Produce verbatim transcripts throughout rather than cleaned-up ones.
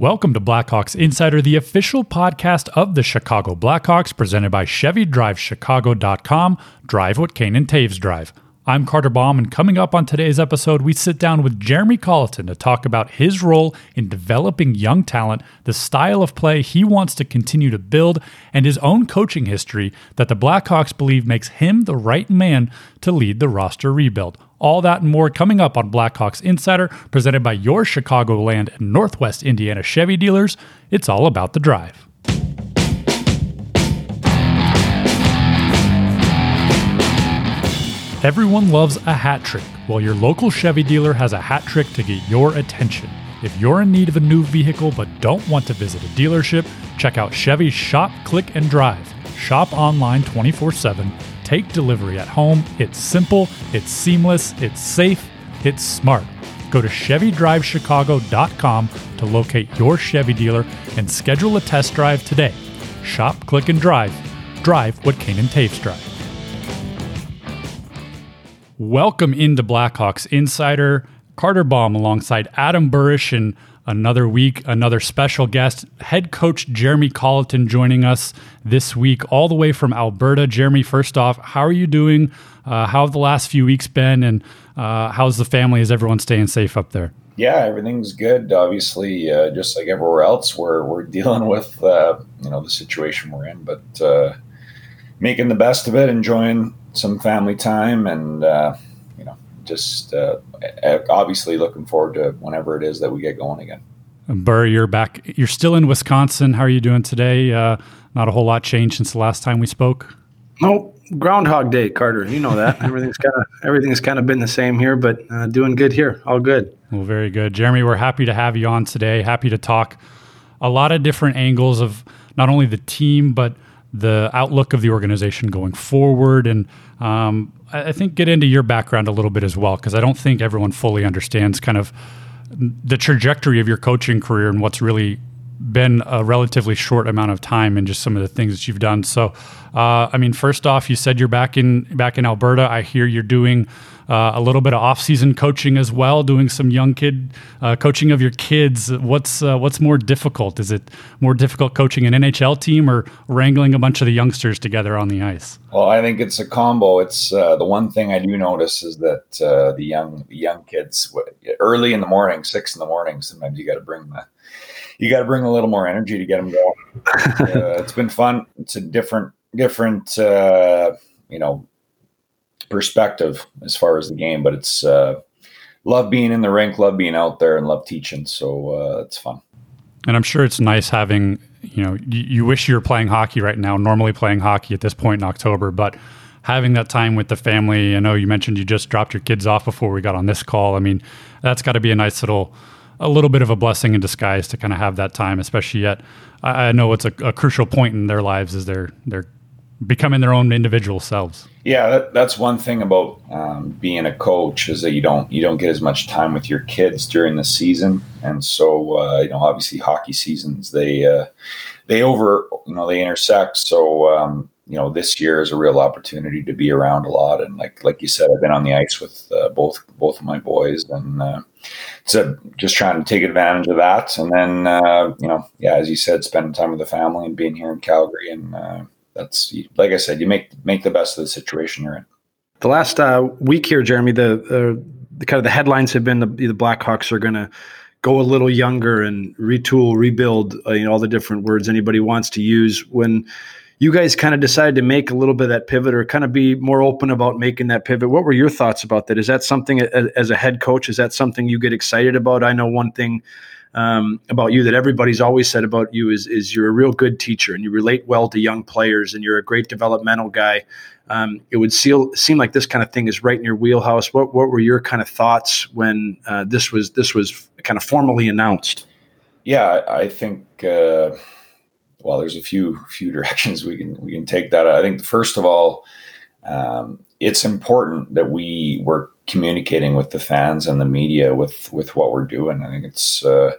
Welcome to Blackhawks Insider, the official podcast of the Chicago Blackhawks, presented by Chevy Drive Chicago dot com. Drive what Kane and Toews drive. I'm Carter Baum, and coming up on today's episode, we sit down with Jeremy Colliton to talk about his role in developing young talent, the style of play he wants to continue to build, and his own coaching history that the Blackhawks believe makes him the right man to lead the roster rebuild. All that and more coming up on Blackhawks Insider, presented by your Chicagoland and Northwest Indiana Chevy dealers. It's all about the drive. Everyone loves a hat trick. Well, your local Chevy dealer has a hat trick to get your attention. If you're in need of a new vehicle but don't want to visit a dealership, check out Chevy's Shop, Click, and Drive. Shop online twenty-four seven. Take delivery at home. It's simple, it's seamless, it's safe, it's smart. Go to Chevy Drive Chicago dot com to locate your Chevy dealer and schedule a test drive today. Shop, click, and drive. Drive what Kane and Toews drive. Welcome into Blackhawks Insider. Carter Baum alongside Adam Burish, and another week, another special guest, head coach Jeremy Colliton joining us this week all the way from Alberta. Jeremy, first off, how are you doing? Uh, how have the last few weeks been, and uh, how's the family? Is everyone staying safe up there? Yeah, everything's good. Obviously, uh, just like everywhere else, we're we're dealing with uh, you know the situation we're in, but uh, making the best of it, enjoying some family time, and uh, you know just. Uh, obviously looking forward to whenever it is that we get going again. Burr, you're back. You're still in Wisconsin. How are you doing today? Uh, not a whole lot changed since the last time we spoke. Nope. Groundhog Day, Carter. You know that. everything's kind of everything's kind of been the same here, but uh, doing good here. All good. Well, very good. Jeremy, we're happy to have you on today. Happy to talk a lot of different angles of not only the team, but the outlook of the organization going forward. And um, I think get into your background a little bit as well, because I don't think everyone fully understands kind of the trajectory of your coaching career and what's really been a relatively short amount of time and just some of the things that you've done. So, uh, I mean, first off, you said you're back in back in Alberta. I hear you're doing uh, a little bit of off-season coaching as well, doing some young kid uh, coaching of your kids. What's uh, what's more difficult? Is it more difficult coaching an N H L team or wrangling a bunch of the youngsters together on the ice? Well, I think it's a combo. It's uh, the one thing I do notice is that uh, the young the young kids early in the morning, six in the morning. Sometimes you got to bring the You got to bring a little more energy to get them going. Uh, it's been fun. It's a different, different, uh, you know, perspective as far as the game. But it's uh, love being in the rink, love being out there, and love teaching. So uh, it's fun. And I'm sure it's nice having, you know, you, you wish you were playing hockey right now. Normally playing hockey at this point in October, but having that time with the family. I know you mentioned you just dropped your kids off before we got on this call. I mean, that's got to be a nice little. A little bit of a blessing in disguise to kind of have that time, especially at, I know it's a, a crucial point in their lives as they're, they're becoming their own individual selves. Yeah. That, that's one thing about um, being a coach is that you don't, you don't get as much time with your kids during the season. And so, uh, you know, obviously hockey seasons, they, uh, they over, you know, they intersect. So, um, you know, this year is a real opportunity to be around a lot. And like, like you said, I've been on the ice with uh, both, both of my boys, and uh, so just trying to take advantage of that. And then, uh, you know, yeah, as you said, spending time with the family and being here in Calgary. And uh, that's, like I said, you make, make the best of the situation you're in. The last uh, week here, Jeremy, the, uh, the kind of the headlines have been the, the Blackhawks are going to go a little younger and retool, rebuild, uh, you know, all the different words anybody wants to use. When you guys kind of decided to make a little bit of that pivot, or kind of be more open about making that pivot, what were your thoughts about that? Is that something, as a head coach, is that something you get excited about? I know one thing um, about you that everybody's always said about you is, is you're a real good teacher, and you relate well to young players, and you're a great developmental guy. Um, it would seal, seem like this kind of thing is right in your wheelhouse. What what were your kind of thoughts when uh, this was this was kind of formally announced? Yeah, I think... Uh... Well, there's a few few directions we can we can take that. I think first of all, um, it's important that we were communicating with the fans and the media with with what we're doing. I think it's uh,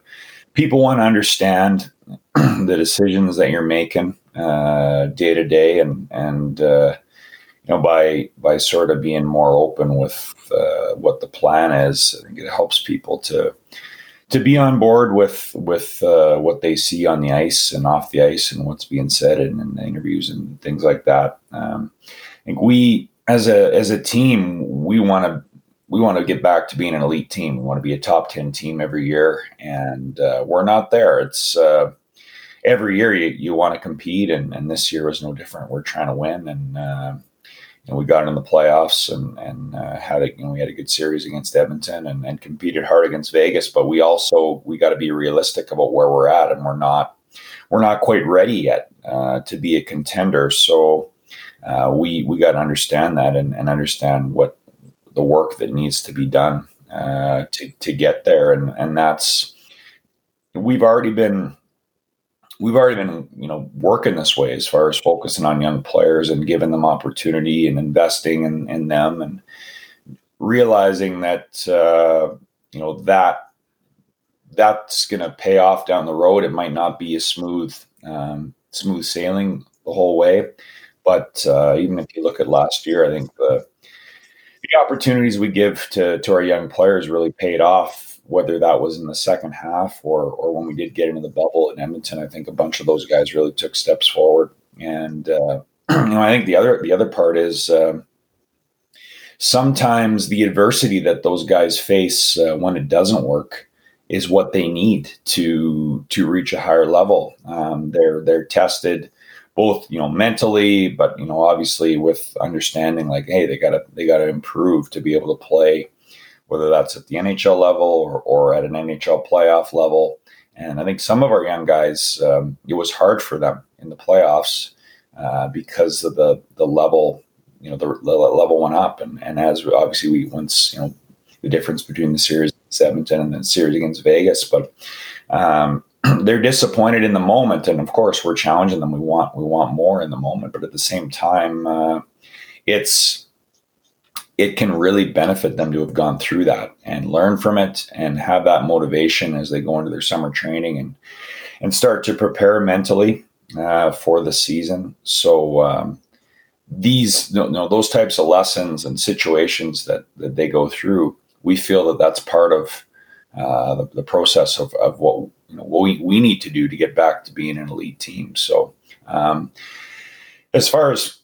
people want to understand the decisions that you're making uh, day to day, and and uh, you know by by sort of being more open with uh, what the plan is. I think it helps people to. to be on board with with uh, what they see on the ice and off the ice and what's being said and, and interviews and things like that. Um, I think we as a as a team we want to we want to get back to being an elite team. We want to be a top ten team every year, and uh, we're not there. It's uh, every year you you want to compete, and, and this year was no different. We're trying to win, and uh, and we got in the playoffs and, and uh, had a, you know, we had a good series against Edmonton and, and competed hard against Vegas. But we also, we got to be realistic about where we're at, and we're not, we're not quite ready yet uh, to be a contender. So uh, we, we got to understand that and, and understand what the work that needs to be done uh, to, to get there. And, and that's, we've already been, We've already been, you know, working this way as far as focusing on young players and giving them opportunity and investing in, in them and realizing that, uh, you know, that that's going to pay off down the road. It might not be a smooth, um, smooth sailing the whole way. But uh, even if you look at last year, I think the, the opportunities we give to, to our young players really paid off. Whether that was in the second half or or when we did get into the bubble in Edmonton, I think a bunch of those guys really took steps forward. And uh, you know, I think the other the other part is uh, sometimes the adversity that those guys face uh, when it doesn't work is what they need to to reach a higher level. Um, they're they're tested both, you know, mentally, but you know, obviously with understanding like, hey, they gotta they gotta improve to be able to play, whether that's at the N H L level or, or at an N H L playoff level. And I think some of our young guys, um, it was hard for them in the playoffs uh, because of the the level, you know, the, the level went up. And, and as we, obviously we once, you know, the difference between the series against Edmonton and the series against Vegas, but um, they're disappointed in the moment. And of course we're challenging them. We want, we want more in the moment, but at the same time, uh, it's, it can really benefit them to have gone through that and learn from it and have that motivation as they go into their summer training and, and start to prepare mentally uh, for the season. So um, these, you know, those types of lessons and situations that, that they go through, we feel that that's part of uh, the, the process of, of what, you know, what we, we need to do to get back to being an elite team. So um, as far as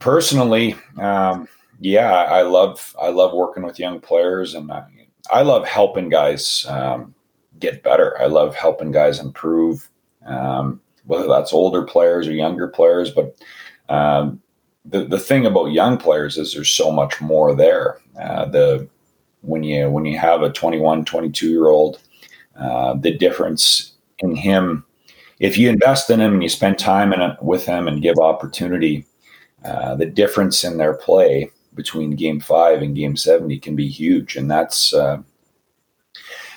personally, um, yeah, I love I love working with young players, and I, I love helping guys um, get better. I love helping guys improve, um, whether that's older players or younger players. But um, the the thing about young players is there's so much more there. Uh, the when you when you have a twenty-one, twenty-two year old, uh, the difference in him, if you invest in him and you spend time in it with him and give opportunity, uh, the difference in their play between game five and game seventy can be huge. And that's, uh,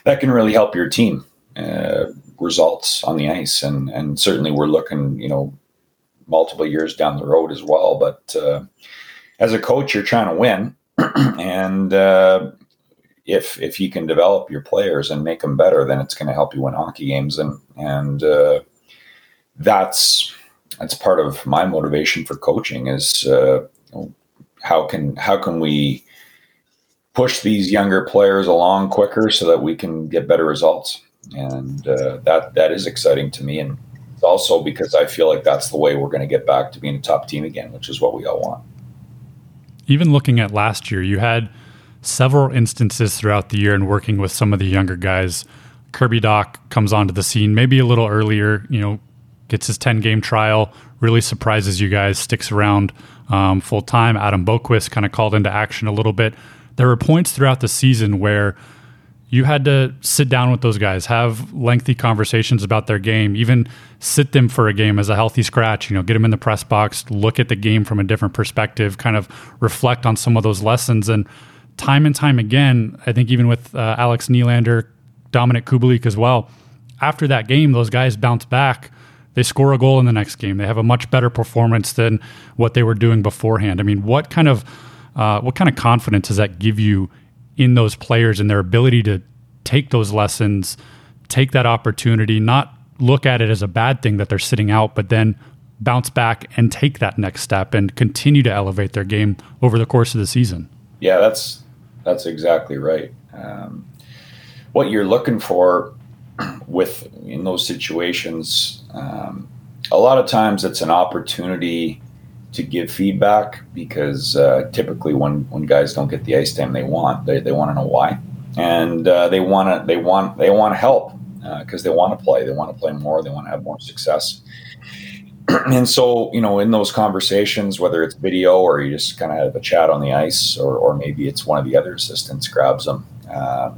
that can really help your team, uh, results on the ice. And, and certainly we're looking, you know, multiple years down the road as well. But, uh, as a coach, you're trying to win. And, uh, if, if you can develop your players and make them better, then it's going to help you win hockey games. And, and, uh, that's, that's part of my motivation for coaching is, uh, you know, How can how can we push these younger players along quicker so that we can get better results? And uh, that that is exciting to me, and it's also because I feel like that's the way we're going to get back to being a top team again, which is what we all want. Even looking at last year, you had several instances throughout the year in working with some of the younger guys. Kirby Dach comes onto the scene maybe a little earlier, you know, gets his ten-game trial, really surprises you guys, sticks around um, full-time. Adam Boqvist kind of called into action a little bit. There were points throughout the season where you had to sit down with those guys, have lengthy conversations about their game, even sit them for a game as a healthy scratch, you know, get them in the press box, look at the game from a different perspective, kind of reflect on some of those lessons. And time and time again, I think even with uh, Alex Nylander, Dominic Kubalik as well, after that game, those guys bounce back. They score a goal in the next game. They have a much better performance than what they were doing beforehand. I mean, what kind of uh, what kind of confidence does that give you in those players and their ability to take those lessons, take that opportunity, not look at it as a bad thing that they're sitting out, but then bounce back and take that next step and continue to elevate their game over the course of the season? Yeah, that's that's exactly right. Um, what you're looking for with in those situations, um, a lot of times it's an opportunity to give feedback, because uh, typically when, when guys don't get the ice time they want, they, they want to know why, and uh, they want to they want they want help because uh, they want to play, they want to play more, they want to have more success. And so, you know, in those conversations, whether it's video or you just kind of have a chat on the ice, or, or maybe it's one of the other assistants grabs them, uh,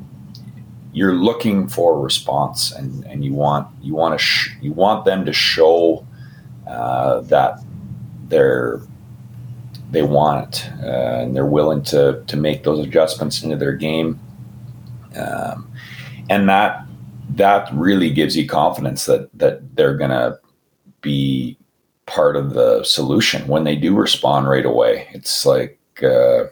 you're looking for a response, and, and you want you want to sh- you want them to show uh, that they're they want it uh, and they're willing to to make those adjustments into their game, um, and that that really gives you confidence that that they're gonna be part of the solution when they do respond right away. It's like, uh,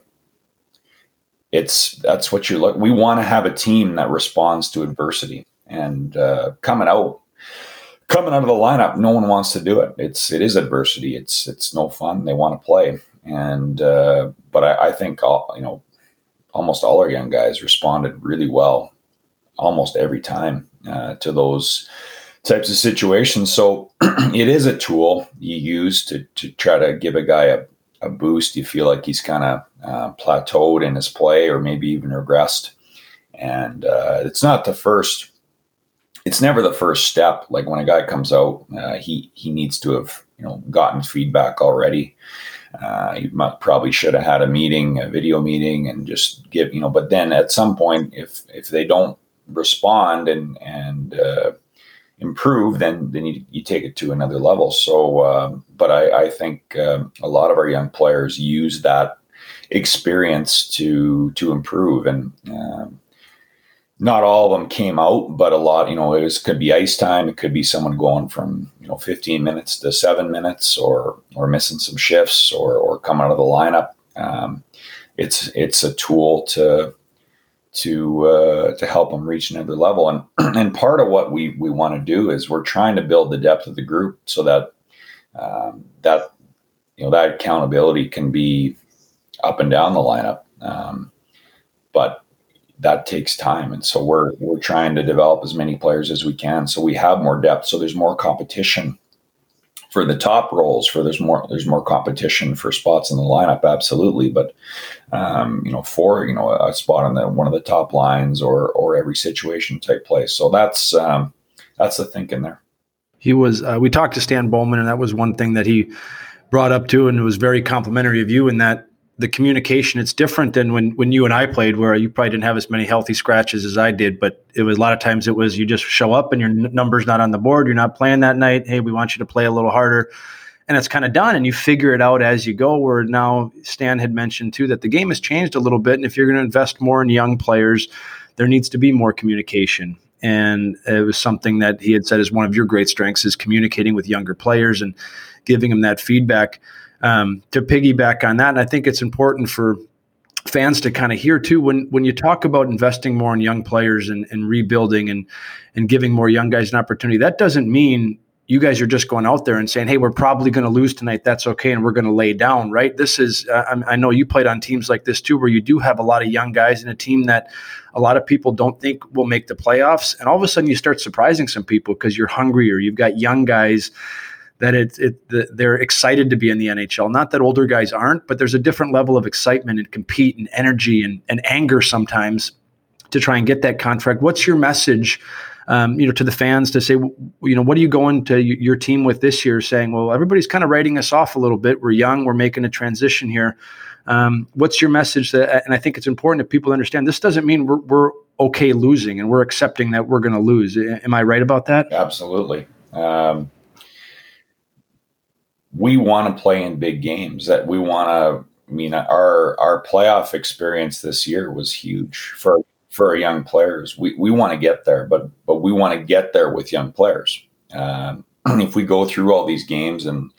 it's, that's what you look, we want to have a team that responds to adversity, and, uh, coming out, coming out of the lineup, no one wants to do it. It's, it is adversity. It's, it's no fun. They want to play. And, uh, but I, I think all, you know, almost all our young guys responded really well, almost every time, uh, to those types of situations. So it is a tool you use to, to try to give a guy a, a boost. You feel like he's kind of uh, plateaued in his play, or maybe even regressed. And uh, it's not the first, it's never the first step. Like when a guy comes out, uh, he, he needs to have, you know, gotten feedback already. Uh, he might, probably should have had a meeting, a video meeting, and just give, you know, but then at some point, if, if they don't respond and, and, uh, improve, then then you, you take it to another level. So uh, but I, I think uh, a lot of our young players use that experience to to improve, and um, not all of them came out, but a lot, you know, it was, could be ice time, it could be someone going from, you know, fifteen minutes to seven minutes, or or missing some shifts, or or coming out of the lineup. um, it's it's a tool to to uh, to help them reach another level. And and part of what we we want to do is we're trying to build the depth of the group, so that um, that, you know, that accountability can be up and down the lineup. Um, but that takes time. And so we're we're trying to develop as many players as we can, so we have more depth, so there's more competition for the top roles, for there's more, there's more competition for spots in the lineup. Absolutely. But, um, you know, for, you know, a spot on the, one of the top lines, or, or every situation type play. So that's, um, that's the thinking there. He was, uh, we talked to Stan Bowman, and that was one thing that he brought up too, and it was very complimentary of you, in that the communication, it's different than when, when you and I played, where you probably didn't have as many healthy scratches as I did, but it was a lot of times it was, you just show up and your n- number's not on the board. You're not playing that night. Hey, we want you to play a little harder, and it's kind of done, and you figure it out as you go. Where now Stan had mentioned too, that the game has changed a little bit. And if you're going to invest more in young players, there needs to be more communication. And it was something that he had said is one of your great strengths, is communicating with younger players and giving them that feedback. Um, to piggyback on that, and I think it's important for fans to kind of hear too, when when you talk about investing more in young players and, and rebuilding and and giving more young guys an opportunity, that doesn't mean you guys are just going out there and saying, hey, we're probably going to lose tonight, that's okay, and we're going to lay down, right? This is, uh, I know you played on teams like this too, where you do have a lot of young guys in a team that a lot of people don't think will make the playoffs, and all of a sudden you start surprising some people because you're hungry, or you've got young guys that it, it the, they're excited to be in the N H L. Not that older guys aren't, but there's a different level of excitement and compete and energy and, and anger sometimes to try and get that contract. What's your message, um, you know, to the fans to say, you know, what are you going to your team with this year, saying, well, everybody's kind of writing us off a little bit. We're young. We're making a transition here. Um, what's your message? That, and I think it's important that people understand this doesn't mean we're, we're okay losing and we're accepting that we're going to lose. Am I right about that? Absolutely. Um, We want to play in big games. That we want to. I mean, our our playoff experience this year was huge for for our young players. We we want to get there, but but we want to get there with young players. Um, if we go through all these games and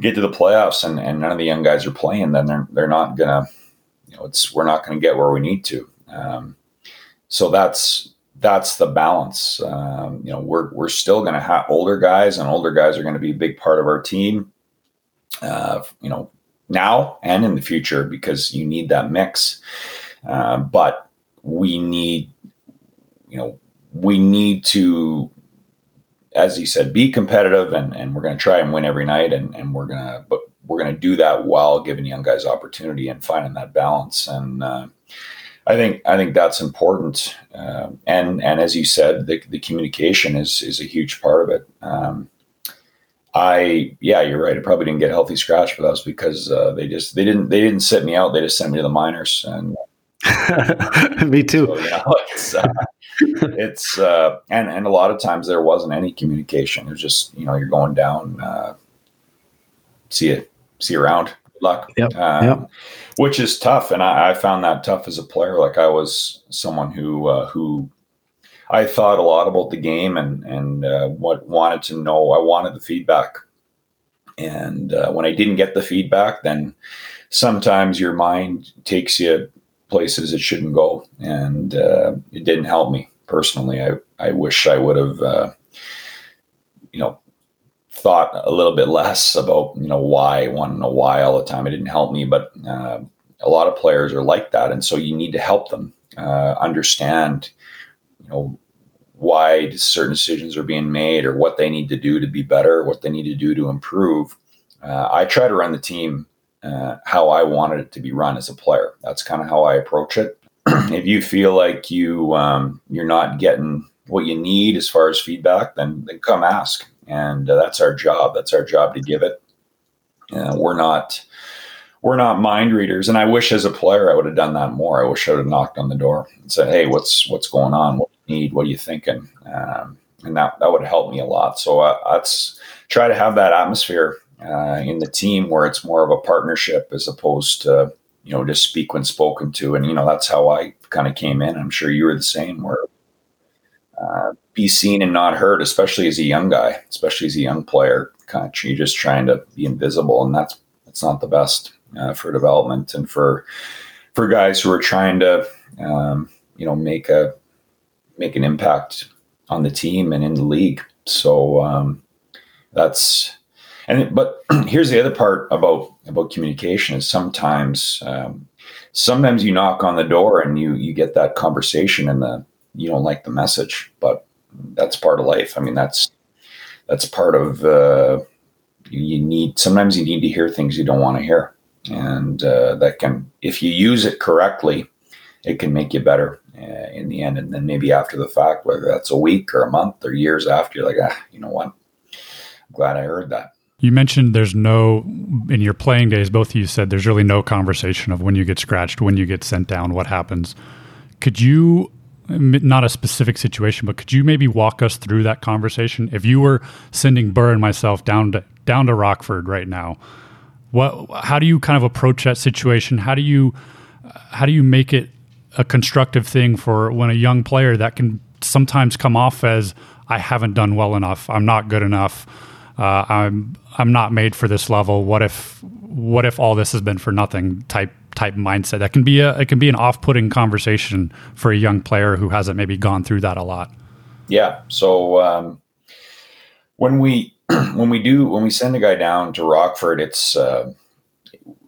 get to the playoffs, and, and none of the young guys are playing, then they're they're not gonna. You know, it's we're not gonna get where we need to. Um, so that's. That's the balance. Um, you know, we're we're still going to have older guys, and older guys are going to be a big part of our team. Uh, you know, now and in the future, because you need that mix. Uh, but we need, you know, we need to, as you said, be competitive, and, and we're going to try and win every night, and, and we're going to, but we're going to do that while giving young guys opportunity and finding that balance. And uh, I think I think that's important. Uh, and and as you said, the, the communication is is a huge part of it. Um, I yeah, you're right. I probably didn't get a healthy scratch, but that was because uh, they just they didn't they didn't sit me out. They just sent me to the minors. And me too. So, you know, it's uh, it's uh, and and a lot of times there wasn't any communication. It's just, you know, you're going down. Uh, see you. See you around. Good luck. Yep. Um, yep. Which is tough, and I, I found that tough as a player. Like, I was someone who uh, who. I thought a lot about the game and, and uh, what wanted to know. I wanted the feedback. And uh, when I didn't get the feedback, then sometimes your mind takes you places it shouldn't go. And uh, it didn't help me personally. I, I wish I would have, uh, you know, thought a little bit less about, you know, why I wanted to know why all the time. It didn't help me, but uh, a lot of players are like that. And so you need to help them uh, understand, you know, why certain decisions are being made, or what they need to do to be better, what they need to do to improve. Uh, I try to run the team uh, how I wanted it to be run as a player. That's kind of how I approach it. If you feel like you um, you're not getting what you need as far as feedback, then, then come ask. And uh, that's our job. That's our job to give it. Uh, we're not we're not mind readers. And I wish as a player I would have done that more. I wish I would have knocked on the door and said, "Hey, what's what's going on? What do you need? What are you thinking?" Um, and that, that would have helped me a lot. So uh, let's try to have that atmosphere uh, in the team where it's more of a partnership as opposed to, you know, just speak when spoken to. And, you know, that's how I kind of came in. I'm sure you were the same, where uh, be seen and not heard, especially as a young guy, especially as a young player. Kind of, you're just trying to be invisible, and that's that's not the best. Uh, for development and for for guys who are trying to um, you know make a make an impact on the team and in the league. So um, that's and but here's the other part about about communication is sometimes um, sometimes you knock on the door and you you get that conversation and the you don't like the message, but that's part of life. I mean that's that's part of uh, you need sometimes you need to hear things you don't want to hear. And uh, that can, if you use it correctly, it can make you better uh, in the end. And then maybe after the fact, whether that's a week or a month or years after, you're like, ah, you know what? I'm glad I heard that. You mentioned there's no, in your playing days, both of you said there's really no conversation of when you get scratched, when you get sent down, what happens. Could you, not a specific situation, but could you maybe walk us through that conversation? If you were sending Burr and myself down to down to Rockford right now, What, how do you kind of approach that situation? How do you, how do you make it a constructive thing for when a young player that can sometimes come off as, I haven't done well enough. I'm not good enough. Uh, I'm, I'm not made for this level. What if, what if all this has been for nothing type, type mindset? That can be a, it can be an off-putting conversation for a young player who hasn't maybe gone through that a lot. Yeah. So, um, when we, When we do, when we send a guy down to Rockford, it's uh,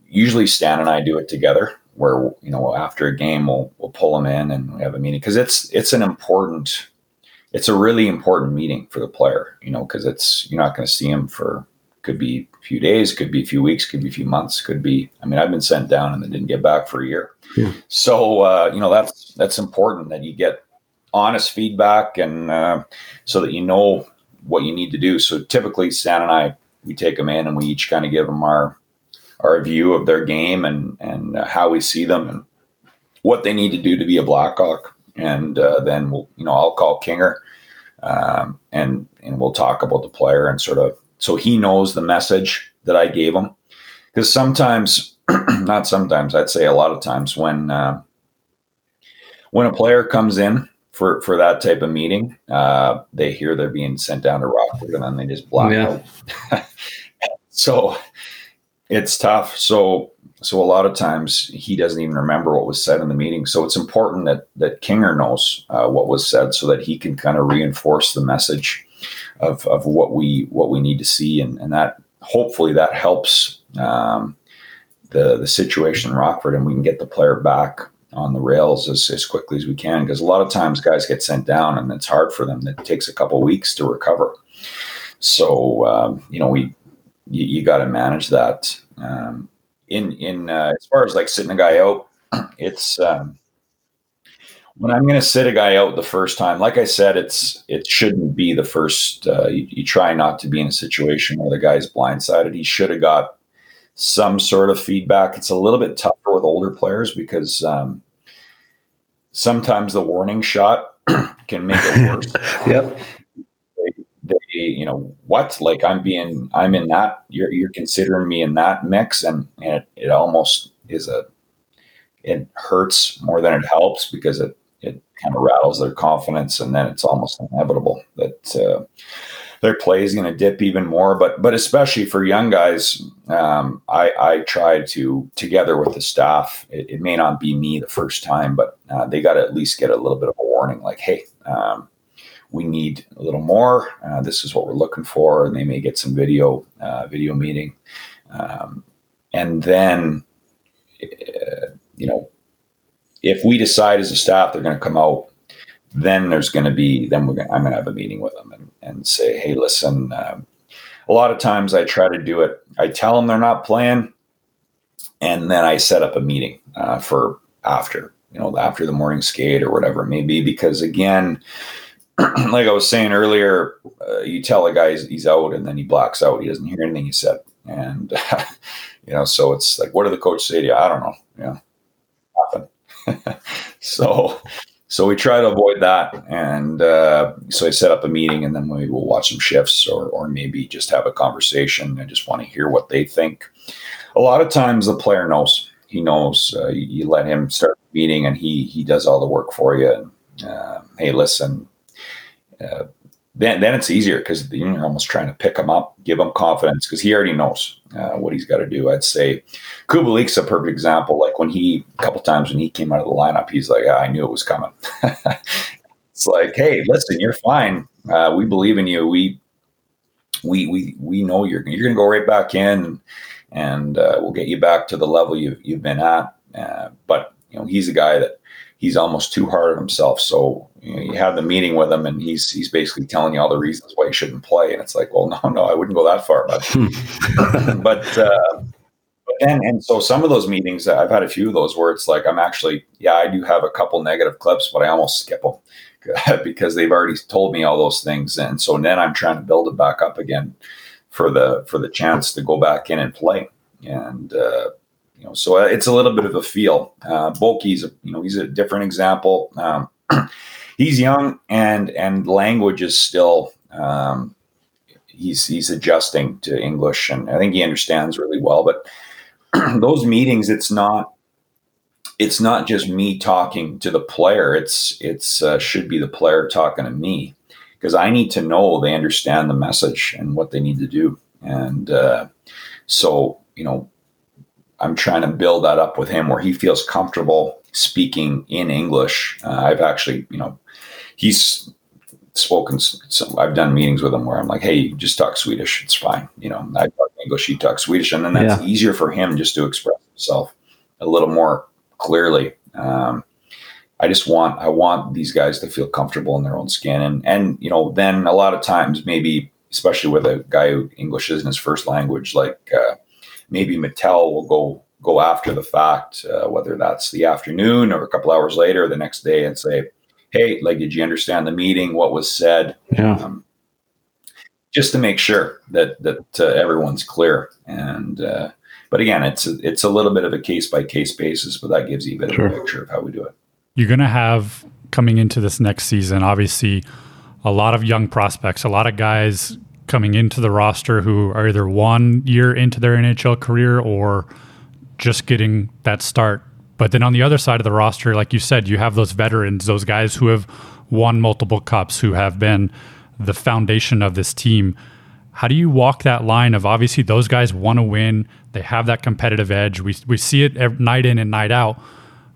usually Stan and I do it together. Where, you know, after a game, we'll we'll pull him in and we have a meeting, because it's it's an important, it's a really important meeting for the player. You know, because it's you're not going to see him for could be a few days, could be a few weeks, could be a few months, could be. I mean, I've been sent down and then didn't get back for a year. Yeah. So uh, you know, that's that's important that you get honest feedback and uh, so that you know what you need to do. So typically Stan and I, we take them in and we each kind of give them our, our view of their game and, and uh, how we see them and what they need to do to be a Blackhawk. And uh, then we'll, you know, I'll call Kinger um, and, and we'll talk about the player and sort of, so he knows the message that I gave him. Cause sometimes, not sometimes, I'd say a lot of times when, uh, when a player comes in, For, for that type of meeting, uh, they hear they're being sent down to Rockford and then they just block yeah. out. So it's tough. So so a lot of times he doesn't even remember what was said in the meeting. So it's important that that Kinger knows uh, what was said so that he can kind of reinforce the message of of what we what we need to see, and, and that hopefully that helps um, the the situation in Rockford, and we can get the player back on the rails as, as quickly as we can, because a lot of times guys get sent down and it's hard for them. It takes a couple of weeks to recover. So, um, you know, we you, you got to manage that. Um, in in uh, as far as like sitting a guy out, it's um, when I'm going to sit a guy out the first time. Like I said, it's it shouldn't be the first. Uh, you, you try not to be in a situation where the guy's blindsided. He should have got some sort of feedback. It's a little bit tougher with older players because um, sometimes the warning shot can make it worse. Yep. They, they, you know, what? Like I'm being, I'm in that. You're, you're considering me in that mix, and, and it, it almost is a. It hurts more than it helps because it it kind of rattles their confidence, and then it's almost inevitable that. Uh, Their play is going to dip even more, but but especially for young guys, um, I, I try to, together with the staff, it, it may not be me the first time, but uh, they got to at least get a little bit of a warning, like, hey, um, we need a little more. Uh, this is what we're looking for, and they may get some video uh, video meeting, um, and then uh, you know, if we decide as a staff they're going to come out. Then there's going to be, then we're gonna, I'm going to have a meeting with them and, and say, hey, listen, um, a lot of times I try to do it. I tell them they're not playing. And then I set up a meeting uh, for after, you know, after the morning skate or whatever it may be, because again, like I was saying earlier, uh, you tell a guy he's, he's out and then he blacks out. He doesn't hear anything you said. And, uh, you know, so it's like, what do the coach say to you? I don't know. Yeah. Nothing. so, So we try to avoid that, and uh, so I set up a meeting, and then we will watch some shifts, or or maybe just have a conversation. I just want to hear what they think. A lot of times, the player knows. He knows. Uh, you, you let him start the meeting, and he he does all the work for you. And uh, hey, listen. Uh, then then it's easier because you're almost trying to pick him up, give him confidence, because he already knows uh, what he's got to do. I'd say Kubalik's a perfect example. Like when he, a couple times when he came out of the lineup, he's like, I knew it was coming. It's like, hey, listen, you're fine. Uh, we believe in you. We we we we know you're you're going to go right back in, and uh, we'll get you back to the level you've you've been at. Uh, but you know, he's a guy that. He's almost too hard on himself. So you know, you have the meeting with him, and he's he's basically telling you all the reasons why you shouldn't play. And it's like, well, no, no, I wouldn't go that far. But but uh, and and so some of those meetings, I've had a few of those where it's like I'm actually, yeah, I do have a couple negative clips, but I almost skip them because they've already told me all those things. And so then I'm trying to build it back up again for the for the chance to go back in and play. And uh, You know, so it's a little bit of a feel. Uh, Boqvist, a you know, he's a different example. Um, he's young, and and language is still um, he's he's adjusting to English, and I think he understands really well. But those meetings, it's not it's not just me talking to the player. It's it's uh, should be the player talking to me, because I need to know they understand the message and what they need to do, and uh, so you know. I'm trying to build that up with him where he feels comfortable speaking in English. Uh, I've actually, you know, he's spoken. So I've done meetings with him where I'm like, hey, you just talk Swedish. It's fine. You know, I talk English, he talks Swedish. And then that's yeah. easier for him just to express himself a little more clearly. Um, I just want, I want these guys to feel comfortable in their own skin. And, and, you know, then a lot of times maybe, especially with a guy who English isn't his first language, like, uh, maybe Mattel will go go after the fact, uh, whether that's the afternoon or a couple hours later, the next day, and say, "Hey, like, did you understand the meeting? What was said?" Yeah. Um, just to make sure that that uh, everyone's clear. And uh, but again, it's a, it's a little bit of a case by case basis, but that gives you a bit sure. of a picture of how we do it. You're going to have coming into this next season, obviously, a lot of young prospects, a lot of guys. Coming into the roster who are either one year into their N H L career or just getting that start. But then on the other side of the roster, like you said, you have those veterans, those guys who have won multiple cups, who have been the foundation of this team. How do you walk that line of obviously those guys want to win, they have that competitive edge. We we see it every night in and night out,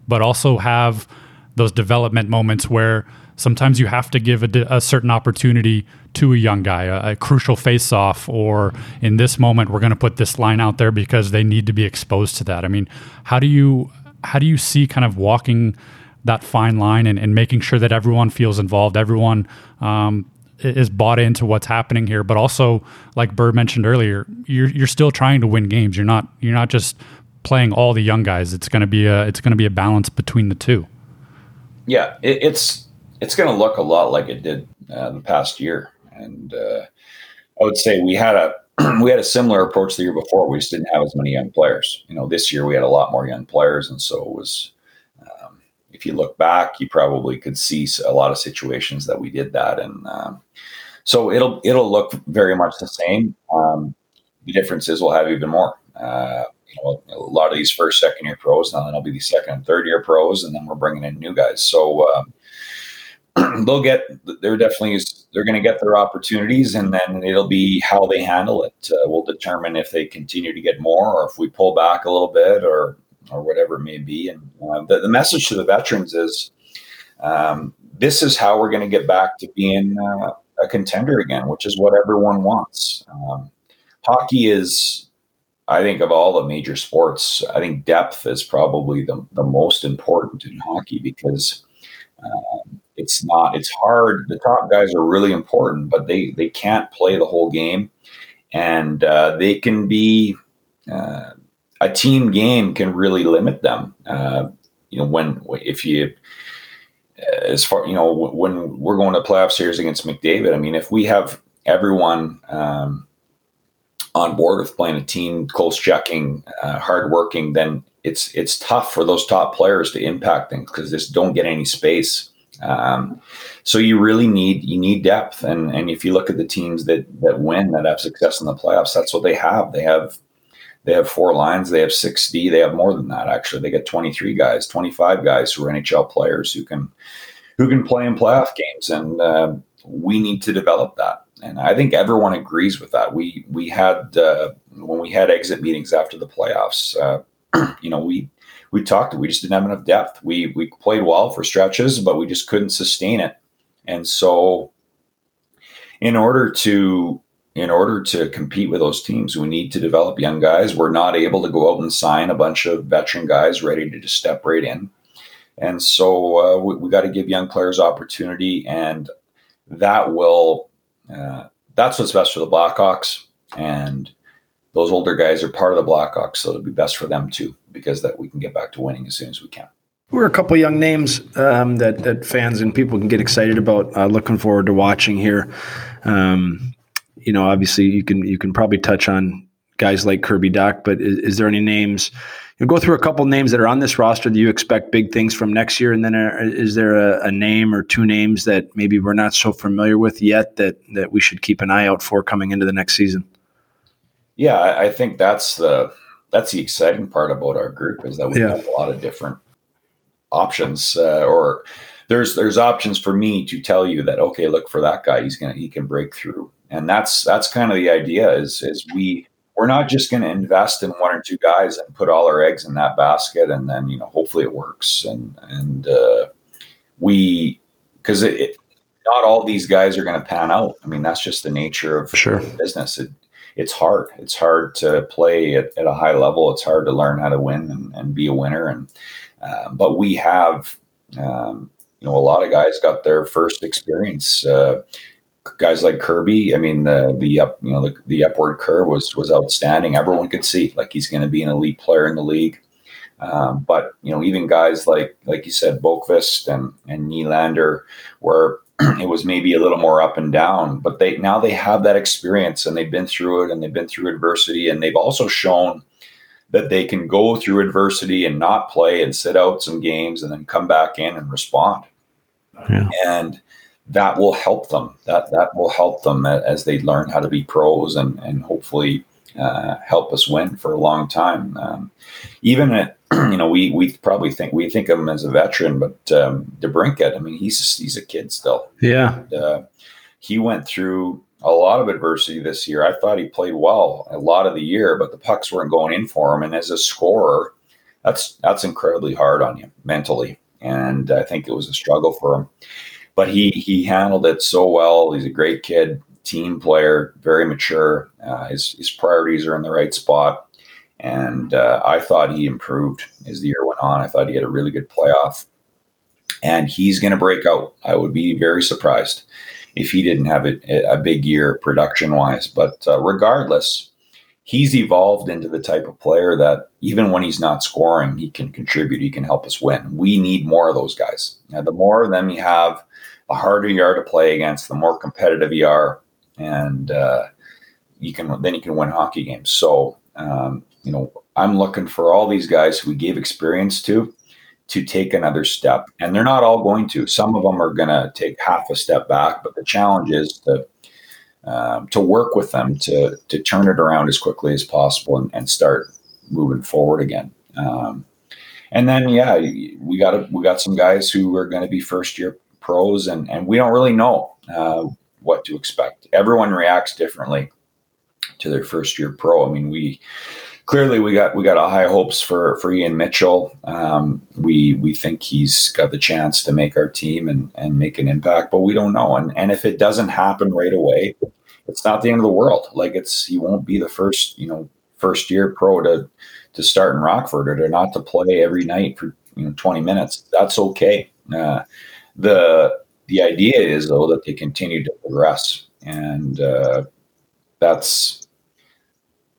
but also have those development moments where sometimes you have to give a, a certain opportunity to a young guy, a, a crucial face-off, or in this moment, we're going to put this line out there because they need to be exposed to that. I mean, how do you how do you see kind of walking that fine line and, and making sure that everyone feels involved, everyone um, is bought into what's happening here, but also, like Bird mentioned earlier, you're you're still trying to win games. You're not you're not just playing all the young guys. It's gonna be a it's gonna be a balance between the two. Yeah, it, it's it's gonna look a lot like it did uh, the past year, and uh, I would say we had a we had a similar approach the year before. We just didn't have as many young players. You know, this year we had a lot more young players, and so it was. If you look back, you probably could see a lot of situations that we did that. And um, so it'll it'll look very much the same. Um, the difference is we'll have even more. Uh, you know, a lot of these first, second-year pros, now then it'll be the second and third-year pros, and then we're bringing in new guys. So um, they'll get – they're definitely – they're going to get their opportunities, and then it'll be how they handle it. Uh, we'll determine if they continue to get more or if we pull back a little bit or – or whatever it may be. And uh, the, the message to the veterans is um, this is how we're going to get back to being uh, a contender again, which is what everyone wants. Um, hockey is, I think, of all the major sports, I think depth is probably the, the most important in hockey because um, it's not, it's hard. The top guys are really important, but they, they can't play the whole game, and uh, they can be, uh, a team game can really limit them. Uh, you know, when, if you, as far, you know, when we're going to playoff series against McDavid, I mean, if we have everyone um, on board with playing a team, close checking, uh, hard working, then it's, it's tough for those top players to impact them because they just don't get any space. Um, so you really need, you need depth. And, and if you look at the teams that, that win, that have success in the playoffs, that's what they have. They have, They have four lines. They have six D. They have more than that, actually. They got twenty-three guys, twenty-five guys who are N H L players who can who can play in playoff games, and uh, we need to develop that. And I think everyone agrees with that. We we had uh, when we had exit meetings after the playoffs. Uh, you know, we we talked. We just didn't have enough depth. We we played well for stretches, but we just couldn't sustain it. And so, in order to In order to compete with those teams, we need to develop young guys. We're not able to go out and sign a bunch of veteran guys ready to just step right in. And so uh, we, we got to give young players opportunity, and that will uh, that's what's best for the Blackhawks. And those older guys are part of the Blackhawks, so it'll be best for them too, because that we can get back to winning as soon as we can. There were a couple of young names um, that, that fans and people can get excited about. Uh, looking forward to watching here. Um, You know, obviously, you can you can probably touch on guys like Kirby Dach, but is, is there any names? You know, go through a couple names that are on this roster that you expect big things from next year, and then are, is there a, a name or two names that maybe we're not so familiar with yet that that we should keep an eye out for coming into the next season? Yeah, I, I think that's the that's the exciting part about our group is that we yeah. have a lot of different options uh, or. There's there's options for me to tell you that, okay, look for that guy. He's gonna he can break through, and that's that's kind of the idea. Is is we we're not just gonna invest in one or two guys and put all our eggs in that basket, and then you know hopefully it works. And and uh, we because it, it not all these guys are gonna pan out. I mean that's just the nature of sure. the business. It it's hard. It's hard to play at, at a high level. It's hard to learn how to win and, and be a winner. And uh, but we have. Um, You know, a lot of guys got their first experience. Uh, guys like Kirby, I mean, the the up, you know, the, the upward curve was was outstanding. Everyone could see like he's going to be an elite player in the league. Um, but you know, even guys like like you said, Boqvist and and Nylander, where it was maybe a little more up and down, but they now they have that experience and they've been through it and they've been through adversity and they've also shown that they can go through adversity and not play and sit out some games and then come back in and respond. Yeah. And that will help them. That that will help them as they learn how to be pros and and hopefully uh, help us win for a long time. Um, even at, you know we we probably think we think of him as a veteran, but um, DeBrinkett, I mean he's he's a kid still. Yeah, and, uh, he went through a lot of adversity this year. I thought he played well a lot of the year, but the pucks weren't going in for him. And as a scorer, that's that's incredibly hard on you mentally. And I think it was a struggle for him, but he he handled it so well. He's a great kid, team player, very mature. Uh, his his priorities are in the right spot, And uh, I thought he improved as the year went on. I thought he had a really good playoff. And he's going to break out. I would be very surprised if he didn't have a, a big year production-wise. But uh, regardless, he's evolved into the type of player that even when he's not scoring, he can contribute. He can help us win. We need more of those guys. Now, the more of them you have, the harder you are to play against, the more competitive you are, and uh, you can then you can win hockey games. So, um, you know, I'm looking for all these guys who we gave experience to to take another step, and they're not all going to. Some of them are going to take half a step back, but the challenge is to um, to work with them to to turn it around as quickly as possible and, and start moving forward again. Um, and then, yeah, we got we got some guys who are going to be first year pros, and, and we don't really know uh, what to expect. Everyone reacts differently to their first year pro. I mean, we clearly we got we got a high hopes for for Ian Mitchell. Um, we we think he's got the chance to make our team and and make an impact, but we don't know. And and if it doesn't happen right away, it's not the end of the world. Like it's he won't be the first you know first year pro to to start in Rockford or to not to play every night for you know twenty minutes. That's okay. Uh, The the idea is, though, that they continue to progress, and uh, that's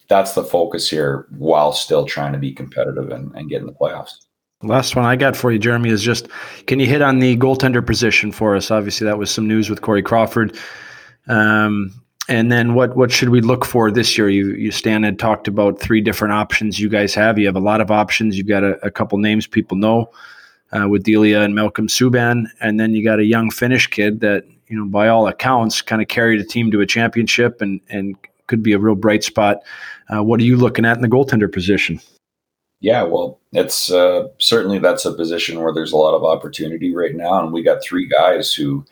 that's the focus here while still trying to be competitive and, and get in the playoffs. Last one I got for you, Jeremy, is just can you hit on the goaltender position for us? Obviously, that was some news with Corey Crawford. Um, and then what what should we look for this year? You, you Stan had talked about three different options you guys have. You have a lot of options. You've got a, a couple names people know. Uh, with Delia and Malcolm Subban, and then you got a young Finnish kid that, you know, by all accounts, kind of carried a team to a championship and and could be a real bright spot. Uh, what are you looking at in the goaltender position? Yeah, well, it's uh, certainly that's a position where there's a lot of opportunity right now, and we got three guys who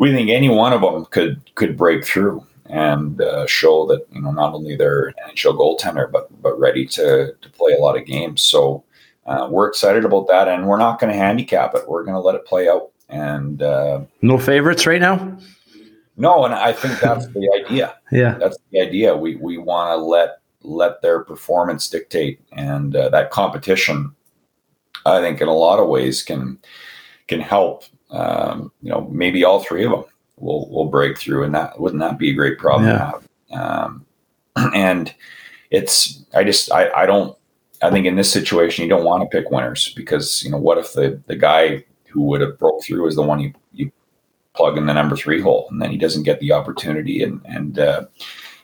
we think any one of them could could break through and uh, show that, you know, not only they're an N H L goaltender but but ready to to play a lot of games. So. Uh, we're excited about that, and we're not going to handicap it. We're going to let it play out. And uh, no favorites right now? No, and I think that's the idea. Yeah, that's the idea. We we want to let let their performance dictate, and uh, that competition, I think, in a lot of ways can can help. Um, you know, maybe all three of them will will break through, and that wouldn't that be a great problem yeah. to have? Um, and it's I just I, I don't. I think in this situation, you don't want to pick winners because, you know, what if the, the guy who would have broke through is the one you, you plug in the number three hole, and then he doesn't get the opportunity and, and uh,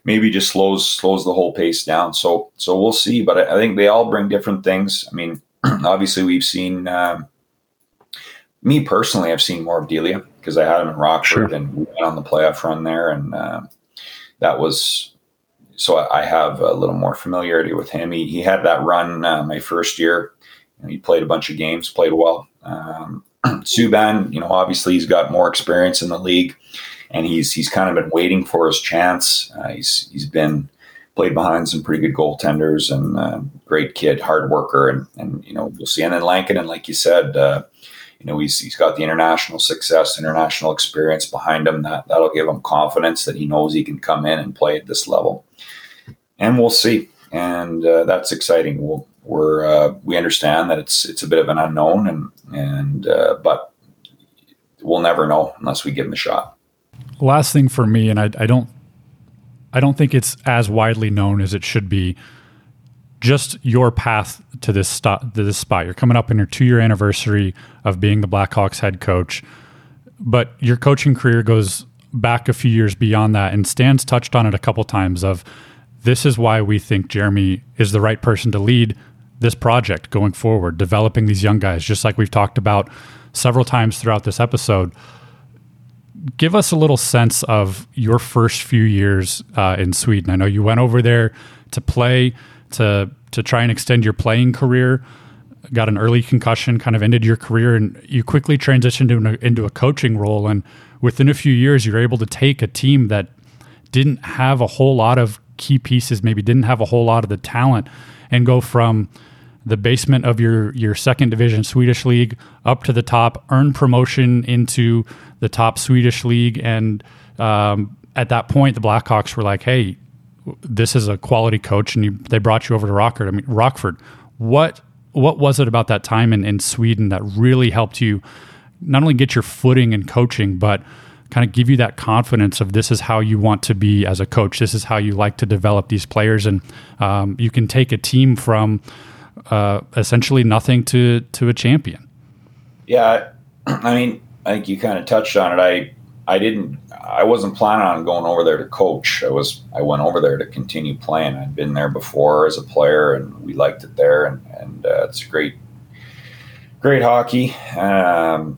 maybe just slows slows the whole pace down. So so we'll see. But I, I think they all bring different things. I mean, obviously, we've seen um, me personally, I've seen more of Delia because I had him in Rockford sure. and we went on the playoff run there. And uh, that was. So I have a little more familiarity with him. He, he had that run uh, my first year. He played a bunch of games, played well. Um, Subban, you know, obviously he's got more experience in the league, and he's he's kind of been waiting for his chance. Uh, he's he's been played behind some pretty good goaltenders and uh, great kid, hard worker, and and you know we'll see. And then Lankanen, like you said, uh, you know he's he's got the international success, international experience behind him. That that'll give him confidence that he knows he can come in and play at this level. And we'll see, and uh, that's exciting. We'll, we're uh, we understand that it's it's a bit of an unknown, and and uh, but we'll never know unless we give them a shot. Last thing for me, and I, I don't I don't think it's as widely known as it should be. Just your path to this stop, to this spot. You're coming up in your two year anniversary of being the Blackhawks head coach, but your coaching career goes back a few years beyond that. And Stan's touched on it a couple times of. This is why we think Jeremy is the right person to lead this project going forward, developing these young guys, just like we've talked about several times throughout this episode. Give us a little sense of your first few years uh, in Sweden. I know you went over there to play, to to try and extend your playing career, got an early concussion, kind of ended your career, and you quickly transitioned into, into a coaching role. And within a few years, you were able to take a team that didn't have a whole lot of key pieces, maybe didn't have a whole lot of the talent, and go from the basement of your your second division Swedish league up to the top, earn promotion into the top Swedish league. And um, at that point, the Blackhawks were like, hey, this is a quality coach, and you, they brought you over to Rockford. I mean, Rockford. What what was it about that time in, in Sweden that really helped you not only get your footing in coaching, but kind of give you that confidence of this is how you want to be as a coach. This is how you like to develop these players, and um, you can take a team from uh, essentially nothing to to a champion. Yeah, I mean, I think you kind of touched on it. I. I didn't. I wasn't planning on going over there to coach. I was. I went over there to continue playing. I'd been there before as a player, and we liked it there. And, and uh, it's great, great hockey. Um,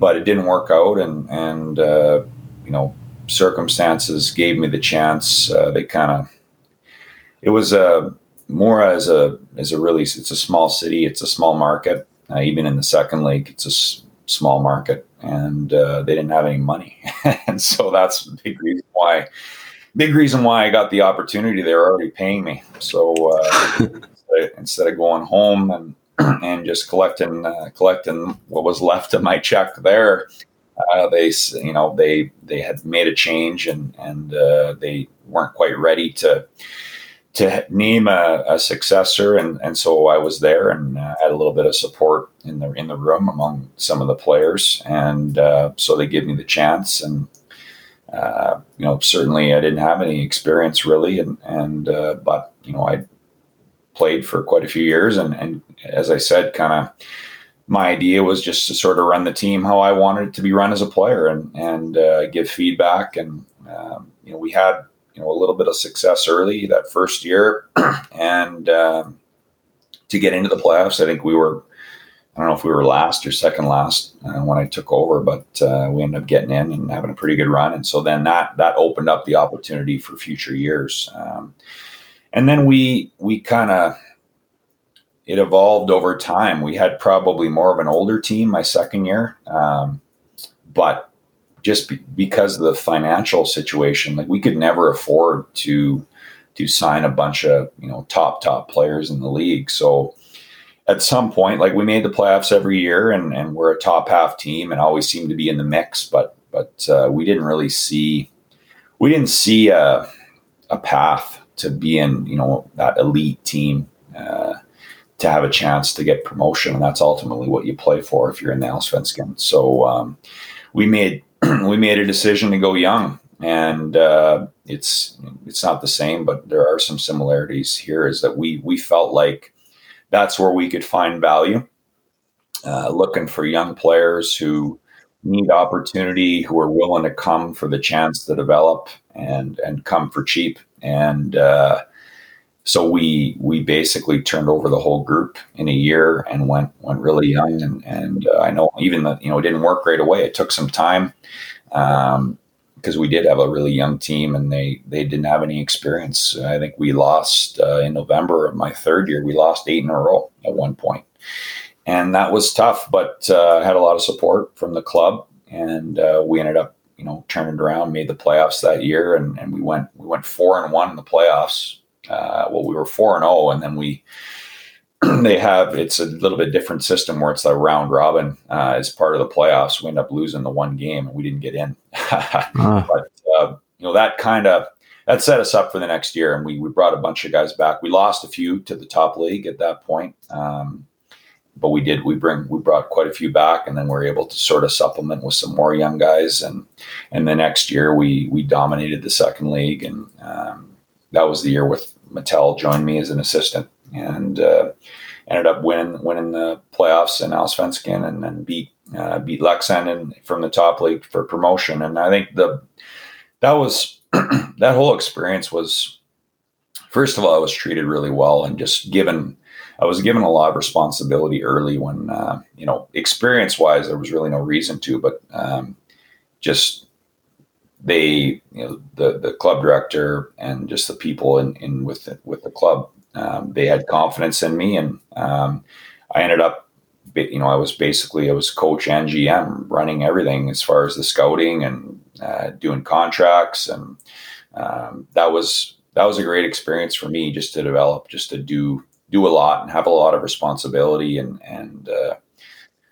but it didn't work out, and and uh, you know, circumstances gave me the chance. Uh, they kind of. It was a Mora is a is a really. It's a small city. It's a small market. Uh, even in the second league, it's a s- small market. And uh, they didn't have any money, and so that's a big reason why. Big reason why I got the opportunity. They were already paying me, so uh, instead of going home and and just collecting uh, collecting what was left of my check there, uh, they you know they they had made a change, and and uh, they weren't quite ready to to name a, a successor. And, and so I was there and uh, had a little bit of support in the, in the room among some of the players. And uh, so they gave me the chance, and uh, you know, certainly I didn't have any experience really. And, and uh, but you know, I played for quite a few years, and, and as I said, kind of my idea was just to sort of run the team how I wanted it to be run as a player, and, and uh, give feedback. And um, you know, we had, you know, a little bit of success early that first year, and um, to get into the playoffs, I think we were, I don't know if we were last or second last uh, when I took over, but uh, we ended up getting in and having a pretty good run. And so then that, that opened up the opportunity for future years. Um, and then we, we kind of, it evolved over time. We had probably more of an older team my second year. Um, but just be, because of the financial situation, like we could never afford to to sign a bunch of, you know, top, top players in the league. So at some point, like we made the playoffs every year, and, and we're a top half team and always seemed to be in the mix. But but uh, we didn't really see, we didn't see a, a path to being, you know, that elite team uh, to have a chance to get promotion. And that's ultimately what you play for if you're in the Allsvenskan. So um, we made... we made a decision to go young, and uh, it's, it's not the same, but there are some similarities here, is that we, we felt like that's where we could find value, uh, looking for young players who need opportunity, who are willing to come for the chance to develop, and, and come for cheap. And uh, so we, we basically turned over the whole group in a year and went, went really young. And, and uh, I know even that, you know, it didn't work right away. It took some time um, because we did have a really young team, and they, they didn't have any experience. I think we lost uh, in November of my third year, we lost eight in a row at one point. And that was tough, but uh, had a lot of support from the club, and uh, we ended up, you know, turning around, made the playoffs that year. And, and we went, we went four and one in the playoffs. Uh, well, we were four and oh, and then we, they have, it's a little bit different system where it's a round robin, uh, as part of the playoffs. We end up losing the one game, and we didn't get in, uh. but, uh, you know, that kind of, that set us up for the next year. And we, we brought a bunch of guys back. We lost a few to the top league at that point. Um, but we did, we bring, we brought quite a few back, and then we were able to sort of supplement with some more young guys. And, and the next year we, we dominated the second league, and, um, that was the year with Mattel joined me as an assistant, and uh, ended up winning winning the playoffs in Allsvenskan, and then beat uh, beat Laxen in, from the top league for promotion. And I think the that was that whole experience was, first of all, I was treated really well, and just given I was given a lot of responsibility early when uh, you know, experience wise there was really no reason to, but um, just. They, you know, the, the club director and just the people in, in with the, with the club, um, they had confidence in me, and um, I ended up, you know, I was basically I was coach and G M, running everything as far as the scouting and uh, doing contracts, and um, that was that was a great experience for me, just to develop, just to do do a lot and have a lot of responsibility, and and uh,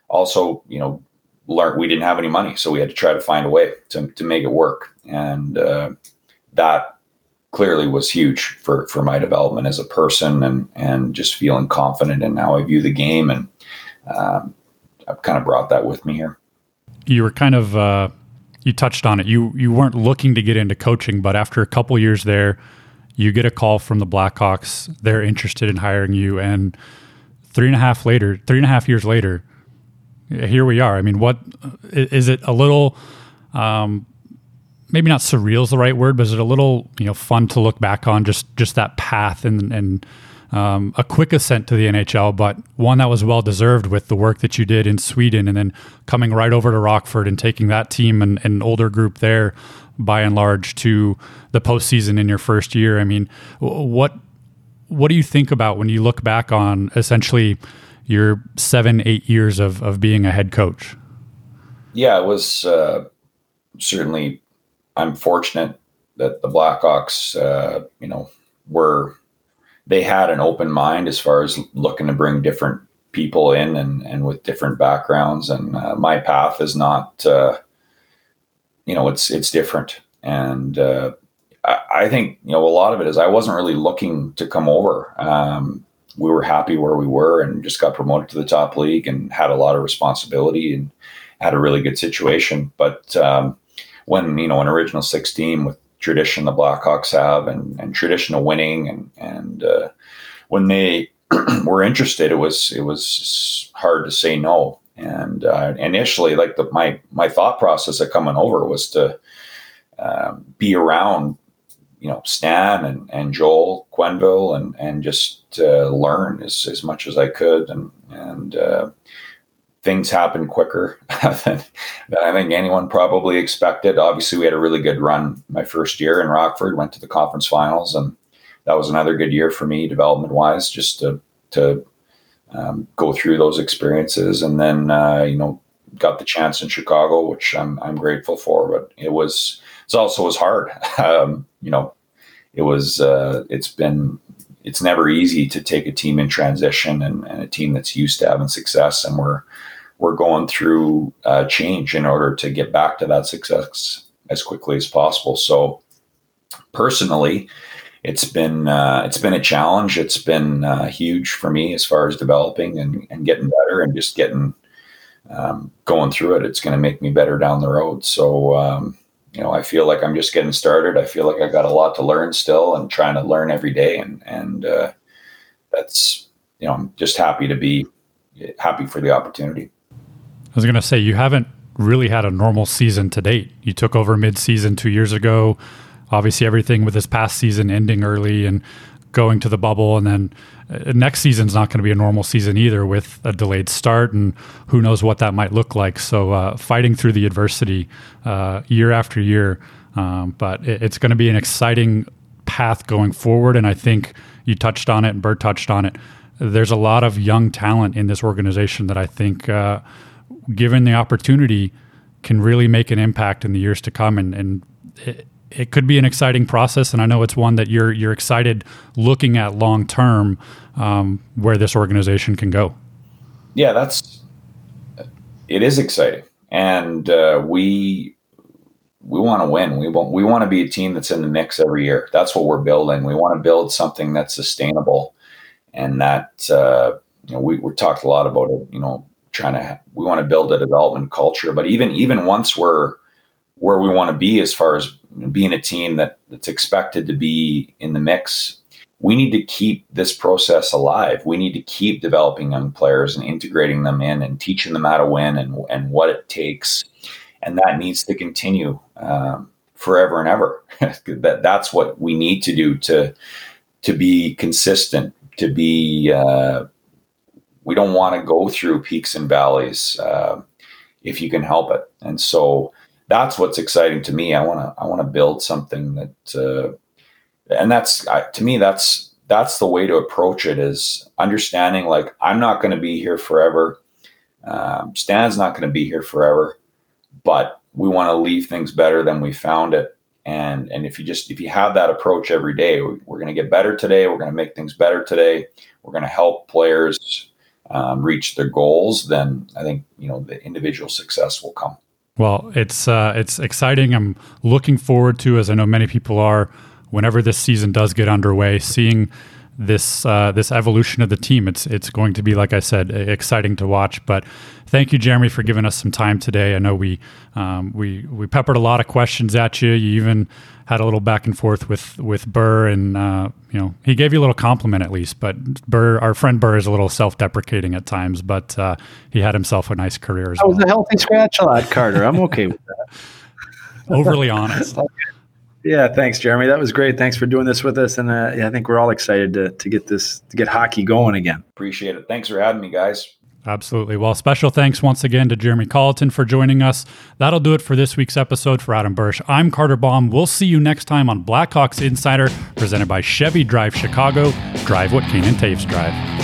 also, you know. Learned we didn't have any money, so we had to try to find a way to, to make it work. And uh, that clearly was huge for, for my development as a person, and, and just feeling confident in how I view the game. And um, I've kind of brought that with me here. You were kind of, uh, you touched on it. You, you weren't looking to get into coaching, but after a couple years there, you get a call from the Blackhawks. They're interested in hiring you. And three and a half later, three and a half years later, here we are. I mean, what is it a little, um, maybe not surreal is the right word, but is it a little, you know, fun to look back on just, just that path and, and, um, a quick ascent to the N H L, but one that was well-deserved with the work that you did in Sweden and then coming right over to Rockford and taking that team and an older group there by and large to the postseason in your first year. I mean, what, what do you think about when you look back on essentially your seven, eight years of, of being a head coach? Yeah, it was, uh, certainly I'm fortunate that the Blackhawks, uh, you know, were, they had an open mind as far as looking to bring different people in and, and with different backgrounds. And uh, my path is not, uh, you know, it's, it's different. And uh, I, I think, you know, a lot of it is I wasn't really looking to come over. Um, we were happy where we were and just got promoted to the top league and had a lot of responsibility and had a really good situation. But um, when, you know, an original six team with tradition the Blackhawks have and, and tradition of winning. And, and uh, when they were interested, it was, it was hard to say no. And uh, initially, like the, my, my thought process of coming over was to uh, be around, you know, Stan and, and Joel Quenville and, and just uh, learn as, as much as I could. And, and uh, things happened quicker than, than I think anyone probably expected. Obviously, we had a really good run my first year in Rockford, went to the conference finals, and that was another good year for me development-wise, just to to um, go through those experiences. And then, uh, you know, got the chance in Chicago, which I'm I'm grateful for. But it was it also was hard. Um, you know, it was uh, it's been. It's never easy to take a team in transition and, and a team that's used to having success, and we're we're going through uh, change in order to get back to that success as quickly as possible. So personally, it's been uh, it's been a challenge. It's been uh, huge for me as far as developing and, and getting better and just getting um, going through it. It's going to make me better down the road. So um, you know, I feel like I'm just getting started. I feel like I got a lot to learn still and trying to learn every day. And, and uh, that's, you know, I'm just happy to be happy for the opportunity. I was going to say, you haven't really had a normal season to date. You took over mid-season two years ago, obviously everything with this past season ending early and going to the bubble. And then uh, next season's not going to be a normal season either with a delayed start and who knows what that might look like. So uh, fighting through the adversity uh, year after year, um, but it, it's going to be an exciting path going forward. And I think you touched on it and Bert touched on it. There's a lot of young talent in this organization that I think uh, given the opportunity can really make an impact in the years to come. And, and it, It could be an exciting process, and I know it's one that you're you're excited looking at long term, um, where this organization can go. Yeah, that's it is exciting, and uh, we we want to win. We want we want to be a team that's in the mix every year. That's what we're building. We want to build something that's sustainable, and that uh, you know we we talked a lot about it. You know, trying to we want to build a development culture, but even even once we're where we want to be as far as being a team that that's expected to be in the mix, we need to keep this process alive. We need to keep developing young players and integrating them in and teaching them how to win and, and what it takes. And that needs to continue um, forever and ever. that That's what we need to do to, to be consistent, to be, uh, we don't want to go through peaks and valleys uh, if you can help it. And so, that's what's exciting to me. I want to, I want to build something that, uh, and that's, I, to me, that's, that's the way to approach it is understanding, like, I'm not going to be here forever. Um, Stan's not going to be here forever, but we want to leave things better than we found it. And, and if you just, if you have that approach every day, we, we're going to get better today. We're going to make things better today. We're going to help players um, reach their goals. Then I think, you know, the individual success will come. Well, it's uh, it's exciting. I'm looking forward to, as I know many people are, whenever this season does get underway, seeing this uh, this evolution of the team. It's it's going to be, like I said, exciting to watch. But thank you, Jeremy, for giving us some time today. I know we um, we we peppered a lot of questions at you. You even had a little back and forth with with Burr, and uh, you know, he gave you a little compliment at least. But Burr, our friend Burr, is a little self-deprecating at times, but uh, he had himself a nice career as well. That was a healthy scratch a lot, Carter. I'm okay with that. Overly honest. Yeah, thanks, Jeremy. That was great. Thanks for doing this with us, and uh, yeah, I think we're all excited to to get this to get hockey going again. Appreciate it. Thanks for having me, guys. Absolutely. Well, special thanks once again to Jeremy Colliton for joining us. That'll do it for this week's episode. For Adam Burish, I'm Carter Baum. We'll see you next time on Blackhawks Insider, presented by Chevy Drive Chicago. Drive what Kane and Toews drive.